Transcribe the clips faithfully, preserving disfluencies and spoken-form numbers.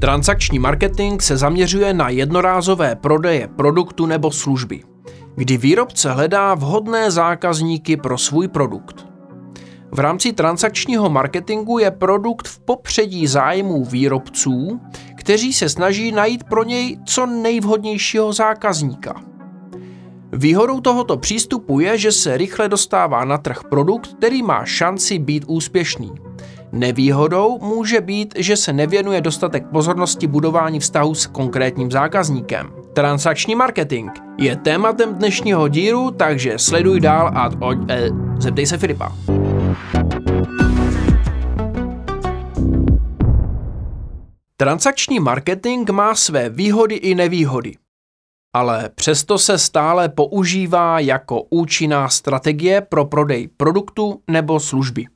Transakční marketing se zaměřuje na jednorázové prodeje produktu nebo služby, kdy výrobce hledá vhodné zákazníky pro svůj produkt. V rámci transakčního marketingu je produkt v popředí zájmů výrobců, kteří se snaží najít pro něj co nejvhodnějšího zákazníka. Výhodou tohoto přístupu je, že se rychle dostává na trh produkt, který má šanci být úspěšný. Nevýhodou může být, že se nevěnuje dostatek pozornosti budování vztahu s konkrétním zákazníkem. Transakční marketing je tématem dnešního dílu, takže sleduj dál a od... zeptej se Filipa. Transakční marketing má své výhody i nevýhody, ale přesto se stále používá jako účinná strategie pro prodej produktu nebo služby.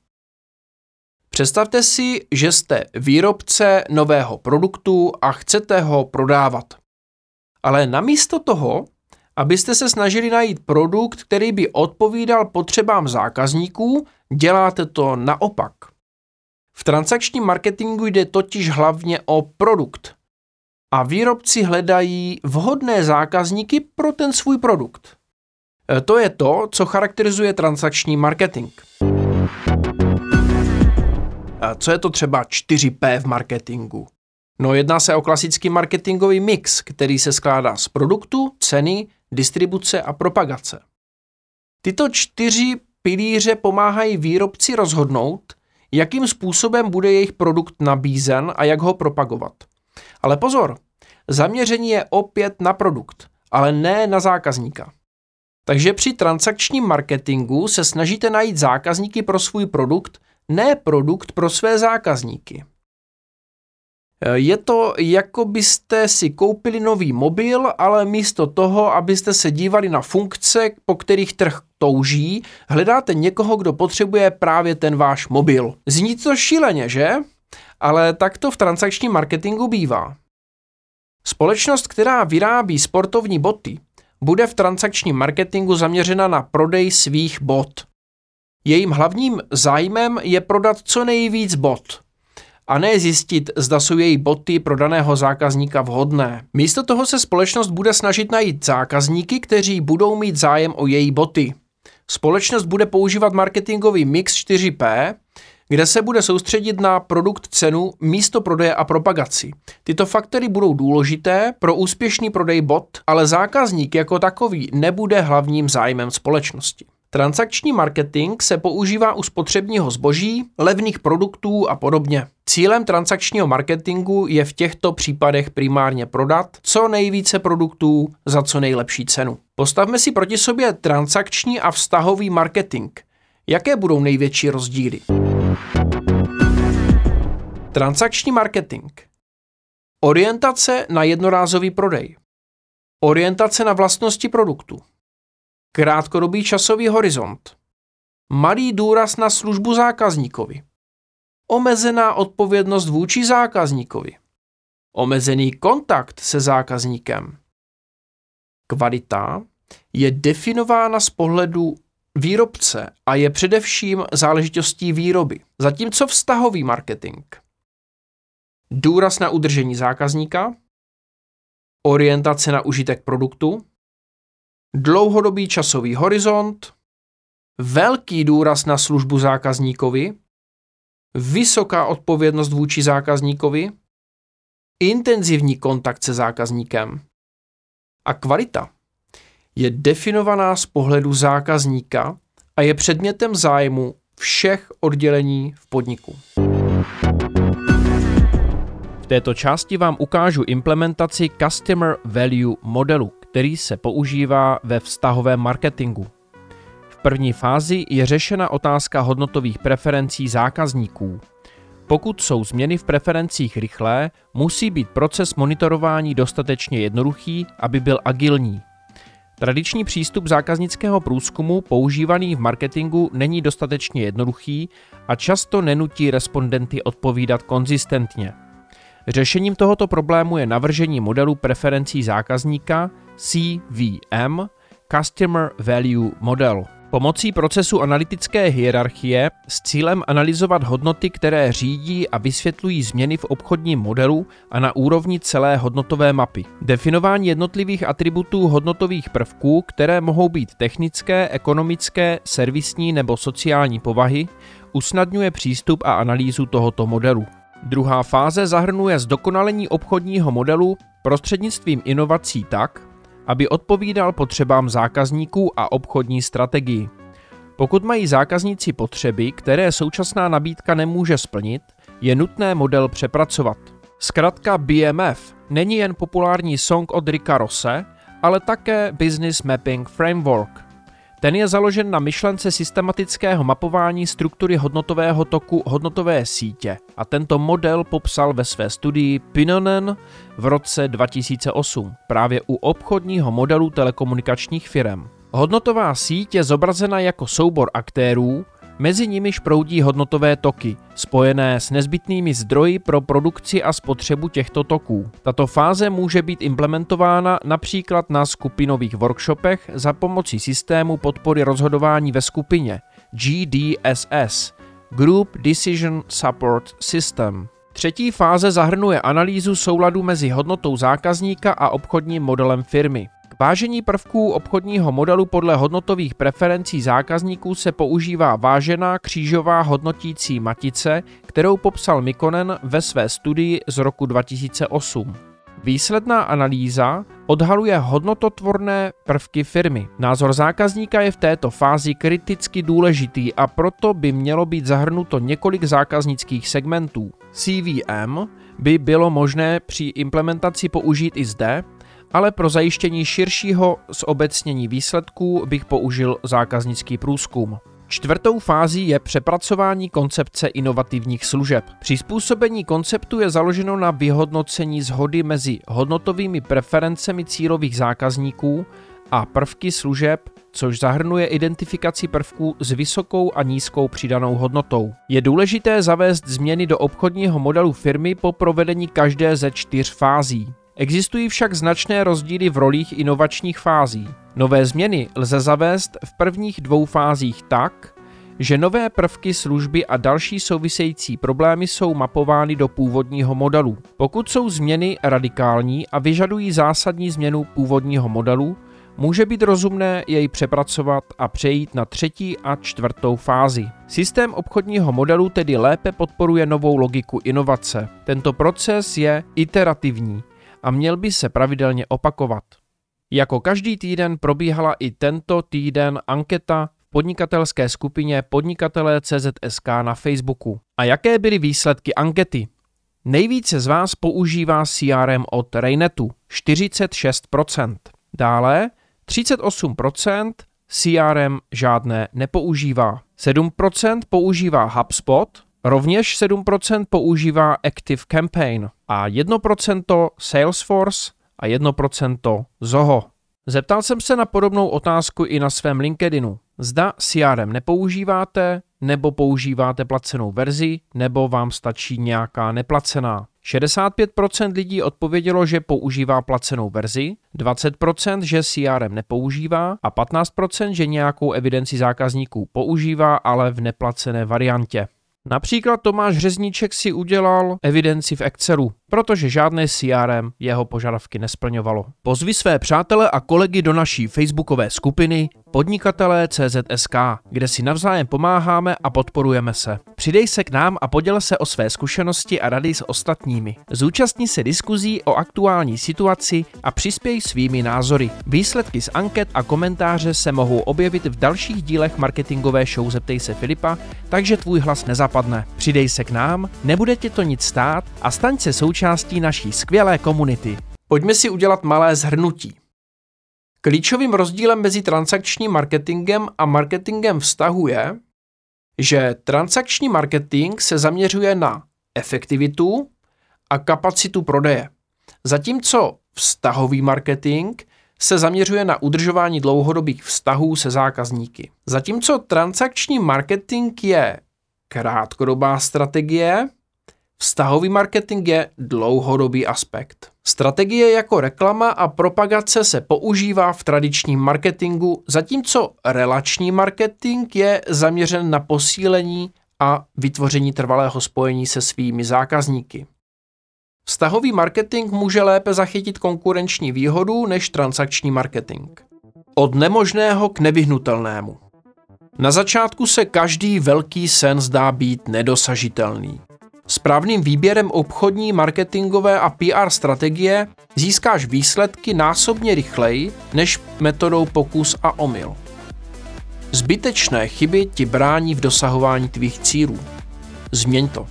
Představte si, že jste výrobce nového produktu a chcete ho prodávat. Ale namísto toho, abyste se snažili najít produkt, který by odpovídal potřebám zákazníků, děláte to naopak. V transakčním marketingu jde totiž hlavně o produkt. A výrobci hledají vhodné zákazníky pro ten svůj produkt. To je to, co charakterizuje transakční marketing. A co je to třeba čtyři P v marketingu? No, jedná se o klasický marketingový mix, který se skládá z produktu, ceny, distribuce a propagace. Tyto čtyři pilíře pomáhají výrobci rozhodnout, jakým způsobem bude jejich produkt nabízen a jak ho propagovat. Ale pozor, zaměření je opět na produkt, ale ne na zákazníka. Takže při transakčním marketingu se snažíte najít zákazníky pro svůj produkt, ne produkt pro své zákazníky. Je to, jako byste si koupili nový mobil, ale místo toho, abyste se dívali na funkce, po kterých trh touží, hledáte někoho, kdo potřebuje právě ten váš mobil. Zní to šíleně, že? Ale tak to v transakčním marketingu bývá. Společnost, která vyrábí sportovní boty, bude v transakčním marketingu zaměřena na prodej svých bot. Jejím hlavním zájmem je prodat co nejvíc bot, a ne zjistit, zda jsou její boty pro daného zákazníka vhodné. Místo toho se společnost bude snažit najít zákazníky, kteří budou mít zájem o její boty. Společnost bude používat marketingový mix čtyři P, kde se bude soustředit na produkt, cenu, místo prodeje a propagaci. Tyto faktory budou důležité pro úspěšný prodej bot, ale zákazník jako takový nebude hlavním zájmem společnosti. Transakční marketing se používá u spotřebního zboží, levných produktů a podobně. Cílem transakčního marketingu je v těchto případech primárně prodat co nejvíce produktů za co nejlepší cenu. Postavme si proti sobě transakční a vztahový marketing. Jaké budou největší rozdíly? Transakční marketing. Orientace na jednorázový prodej. Orientace na vlastnosti produktu. Krátkodobý časový horizont. Malý důraz na službu zákazníkovi. Omezená odpovědnost vůči zákazníkovi. Omezený kontakt se zákazníkem. Kvalita je definována z pohledu výrobce a je především záležitostí výroby, zatímco vztahový marketing. Důraz na udržení zákazníka. Orientace na užitek produktu. Dlouhodobý časový horizont, velký důraz na službu zákazníkovi, vysoká odpovědnost vůči zákazníkovi, intenzivní kontakt se zákazníkem. A kvalita je definovaná z pohledu zákazníka a je předmětem zájmu všech oddělení v podniku. V této části vám ukážu implementaci Customer Value modelu, který se používá ve vztahovém marketingu. V první fázi je řešena otázka hodnotových preferencí zákazníků. Pokud jsou změny v preferencích rychlé, musí být proces monitorování dostatečně jednoduchý, aby byl agilní. Tradiční přístup zákaznického průzkumu používaný v marketingu není dostatečně jednoduchý a často nenutí respondenty odpovídat konzistentně. Řešením tohoto problému je navržení modelu preferencí zákazníka C V M, Customer Value Model. Pomocí procesu analytické hierarchie s cílem analyzovat hodnoty, které řídí a vysvětlují změny v obchodním modelu a na úrovni celé hodnotové mapy. Definování jednotlivých atributů hodnotových prvků, které mohou být technické, ekonomické, servisní nebo sociální povahy, usnadňuje přístup a analýzu tohoto modelu. Druhá fáze zahrnuje zdokonalení obchodního modelu prostřednictvím inovací tak, aby odpovídal potřebám zákazníků a obchodní strategii. Pokud mají zákazníci potřeby, které současná nabídka nemůže splnit, je nutné model přepracovat. Zkratka B M F není jen populární song od Ricka Rosse, ale také Business Mapping Framework. Ten je založen na myšlence systematického mapování struktury hodnotového toku hodnotové sítě a tento model popsal ve své studii Pinonen v roce dva tisíce osm právě u obchodního modelu telekomunikačních firem. Hodnotová síť je zobrazena jako soubor aktérů, mezi nimiž proudí hodnotové toky, spojené s nezbytnými zdroji pro produkci a spotřebu těchto toků. Tato fáze může být implementována například na skupinových workshopech za pomocí systému podpory rozhodování ve skupině G D S S – Group Decision Support System. Třetí fáze zahrnuje analýzu souladu mezi hodnotou zákazníka a obchodním modelem firmy. K vážení prvků obchodního modelu podle hodnotových preferencí zákazníků se používá vážená křížová hodnotící matice, kterou popsal Mikkonen ve své studii z roku dva tisíce osm. Výsledná analýza odhaluje hodnototvorné prvky firmy. Názor zákazníka je v této fázi kriticky důležitý a proto by mělo být zahrnuto několik zákaznických segmentů. C V M by bylo možné při implementaci použít i zde, ale pro zajištění širšího zobecnění výsledků bych použil zákaznický průzkum. Čtvrtou fází je přepracování koncepce inovativních služeb. Přizpůsobení konceptu je založeno na vyhodnocení shody mezi hodnotovými preferencemi cílových zákazníků a prvky služeb, což zahrnuje identifikaci prvků s vysokou a nízkou přidanou hodnotou. Je důležité zavést změny do obchodního modelu firmy po provedení každé ze čtyř fází. Existují však značné rozdíly v rolích inovačních fází. Nové změny lze zavést v prvních dvou fázích tak, že nové prvky, služby a další související problémy jsou mapovány do původního modelu. Pokud jsou změny radikální a vyžadují zásadní změnu původního modelu, může být rozumné jej přepracovat a přejít na třetí a čtvrtou fázi. Systém obchodního modelu tedy lépe podporuje novou logiku inovace. Tento proces je iterativní a měl by se pravidelně opakovat. Jako každý týden probíhala i tento týden anketa v podnikatelské skupině podnikatelé tečka cz tečka es ká na Facebooku. A jaké byly výsledky ankety? Nejvíce z vás používá C R M od Rainetu čtyřicet šest procent. Dále třicet osm procent C R M žádné nepoužívá. sedm procent používá HubSpot, rovněž sedm procent používá ActiveCampaign a jedno procento Salesforce a jedno procento Zoho. Zeptal jsem se na podobnou otázku i na svém LinkedInu. Zda C R M nepoužíváte, nebo používáte placenou verzi, nebo vám stačí nějaká neplacená. šedesát pět procent lidí odpovědělo, že používá placenou verzi, dvacet procent že C R M nepoužívá a patnáct procent že nějakou evidenci zákazníků používá, ale v neplacené variantě. Například Tomáš Řezniček si udělal evidenci v Excelu, protože žádné C R M jeho požadavky nesplňovalo. Pozvi své přátele a kolegy do naší facebookové skupiny podnikatelé tečka cz tečka es ká, kde si navzájem pomáháme a podporujeme se. Přidej se k nám a poděl se o své zkušenosti a rady s ostatními. Zúčastni se diskuzí o aktuální situaci a přispěj svými názory. Výsledky z anket a komentáře se mohou objevit v dalších dílech marketingové show Zeptej se Filipa, takže tvůj hlas nezapadne. Přidej se k nám, nebude ti to nic stát a staň se součástí naší skvělé komunity. Pojďme si udělat malé shrnutí. Klíčovým rozdílem mezi transakčním marketingem a marketingem vztahu je, že transakční marketing se zaměřuje na efektivitu a kapacitu prodeje, zatímco vztahový marketing se zaměřuje na udržování dlouhodobých vztahů se zákazníky. Zatímco transakční marketing je krátkodobá strategie, Vztahový marketing je dlouhodobý aspekt. Strategie jako reklama a propagace se používá v tradičním marketingu, zatímco relační marketing je zaměřen na posílení a vytvoření trvalého spojení se svými zákazníky. Vztahový marketing může lépe zachytit konkurenční výhodu než transakční marketing. Od nemožného k nevyhnutelnému. Na začátku se každý velký sen zdá být nedosažitelný. Správným výběrem obchodní, marketingové a P R strategie získáš výsledky násobně rychleji než metodou pokus a omyl. Zbytečné chyby ti brání v dosahování tvých cílů. Změň to.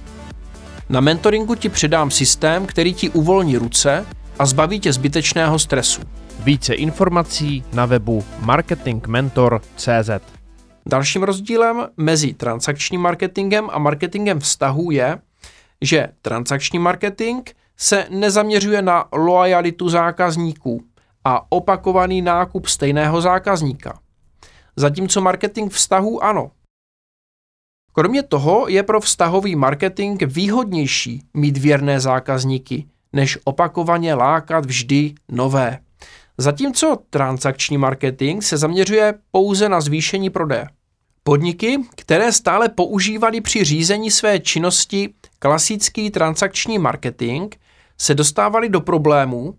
Na mentoringu ti předám systém, který ti uvolní ruce a zbaví tě zbytečného stresu. Více informací na webu marketing mentor tečka cé zet. Dalším rozdílem mezi transakčním marketingem a marketingem vztahů je, že transakční marketing se nezaměřuje na loajalitu zákazníků a opakovaný nákup stejného zákazníka. Zatímco marketing vztahů ano. Kromě toho je pro vztahový marketing výhodnější mít věrné zákazníky, než opakovaně lákat vždy nové. Zatímco transakční marketing se zaměřuje pouze na zvýšení prodeje. Podniky, které stále používaly při řízení své činnosti klasický transakční marketing, se dostávaly do problémů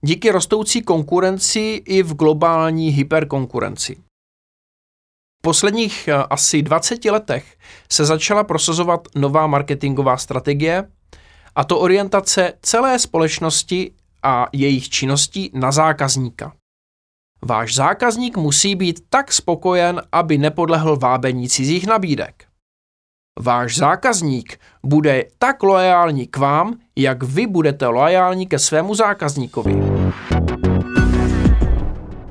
díky rostoucí konkurenci i v globální hyperkonkurenci. V posledních asi dvaceti letech se začala prosazovat nová marketingová strategie, a to orientace celé společnosti a jejich činností na zákazníka. Váš zákazník musí být tak spokojen, aby nepodlehl vábení cizích nabídek. Váš zákazník bude tak loajální k vám, jak vy budete loajální ke svému zákazníkovi.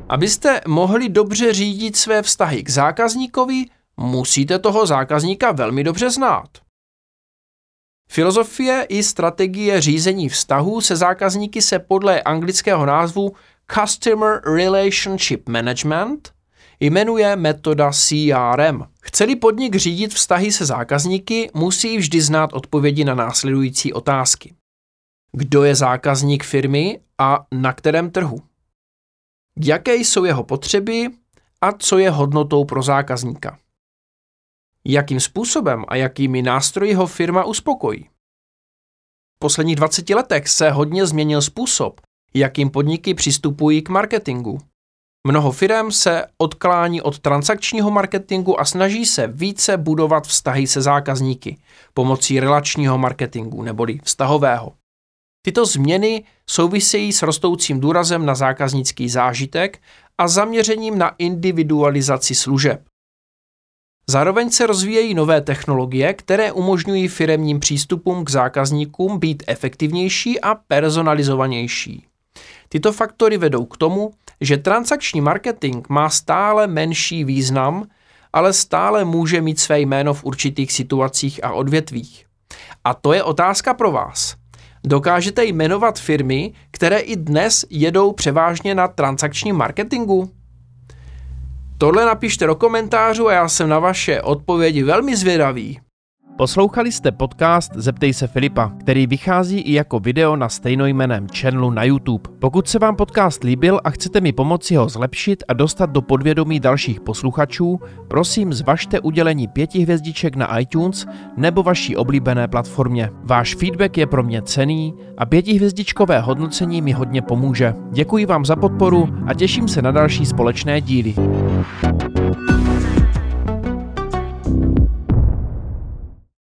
Abyste mohli dobře řídit své vztahy k zákazníkovi, musíte toho zákazníka velmi dobře znát. Filozofie i strategie řízení vztahů se zákazníky se podle anglického názvu Customer Relationship Management jmenuje metoda C R M. Chce-li podnik řídit vztahy se zákazníky, musí vždy znát odpovědi na následující otázky. Kdo je zákazník firmy a na kterém trhu? Jaké jsou jeho potřeby a co je hodnotou pro zákazníka? Jakým způsobem a jakými nástroji ho firma uspokojí? V posledních dvaceti letech se hodně změnil způsob, jakým podniky přistupují k marketingu. Mnoho firem se odklání od transakčního marketingu a snaží se více budovat vztahy se zákazníky pomocí relačního marketingu neboli vztahového. Tyto změny souvisejí s rostoucím důrazem na zákaznický zážitek a zaměřením na individualizaci služeb. Zároveň se rozvíjejí nové technologie, které umožňují firemním přístupům k zákazníkům být efektivnější a personalizovanější. Tyto faktory vedou k tomu, že transakční marketing má stále menší význam, ale stále může mít své jméno v určitých situacích a odvětvích. A to je otázka pro vás. Dokážete jmenovat firmy, které i dnes jedou převážně na transakčním marketingu? Tohle napište do komentářů a já jsem na vaše odpovědi velmi zvědavý. Poslouchali jste podcast Zeptej se Filipa, který vychází i jako video na stejnojmenném channelu na YouTube. Pokud se vám podcast líbil a chcete mi pomoci ho zlepšit a dostat do podvědomí dalších posluchačů, prosím zvažte udělení pěti hvězdiček na iTunes nebo vaší oblíbené platformě. Váš feedback je pro mě cenný a pětihvězdičkové hodnocení mi hodně pomůže. Děkuji vám za podporu a těším se na další společné díly.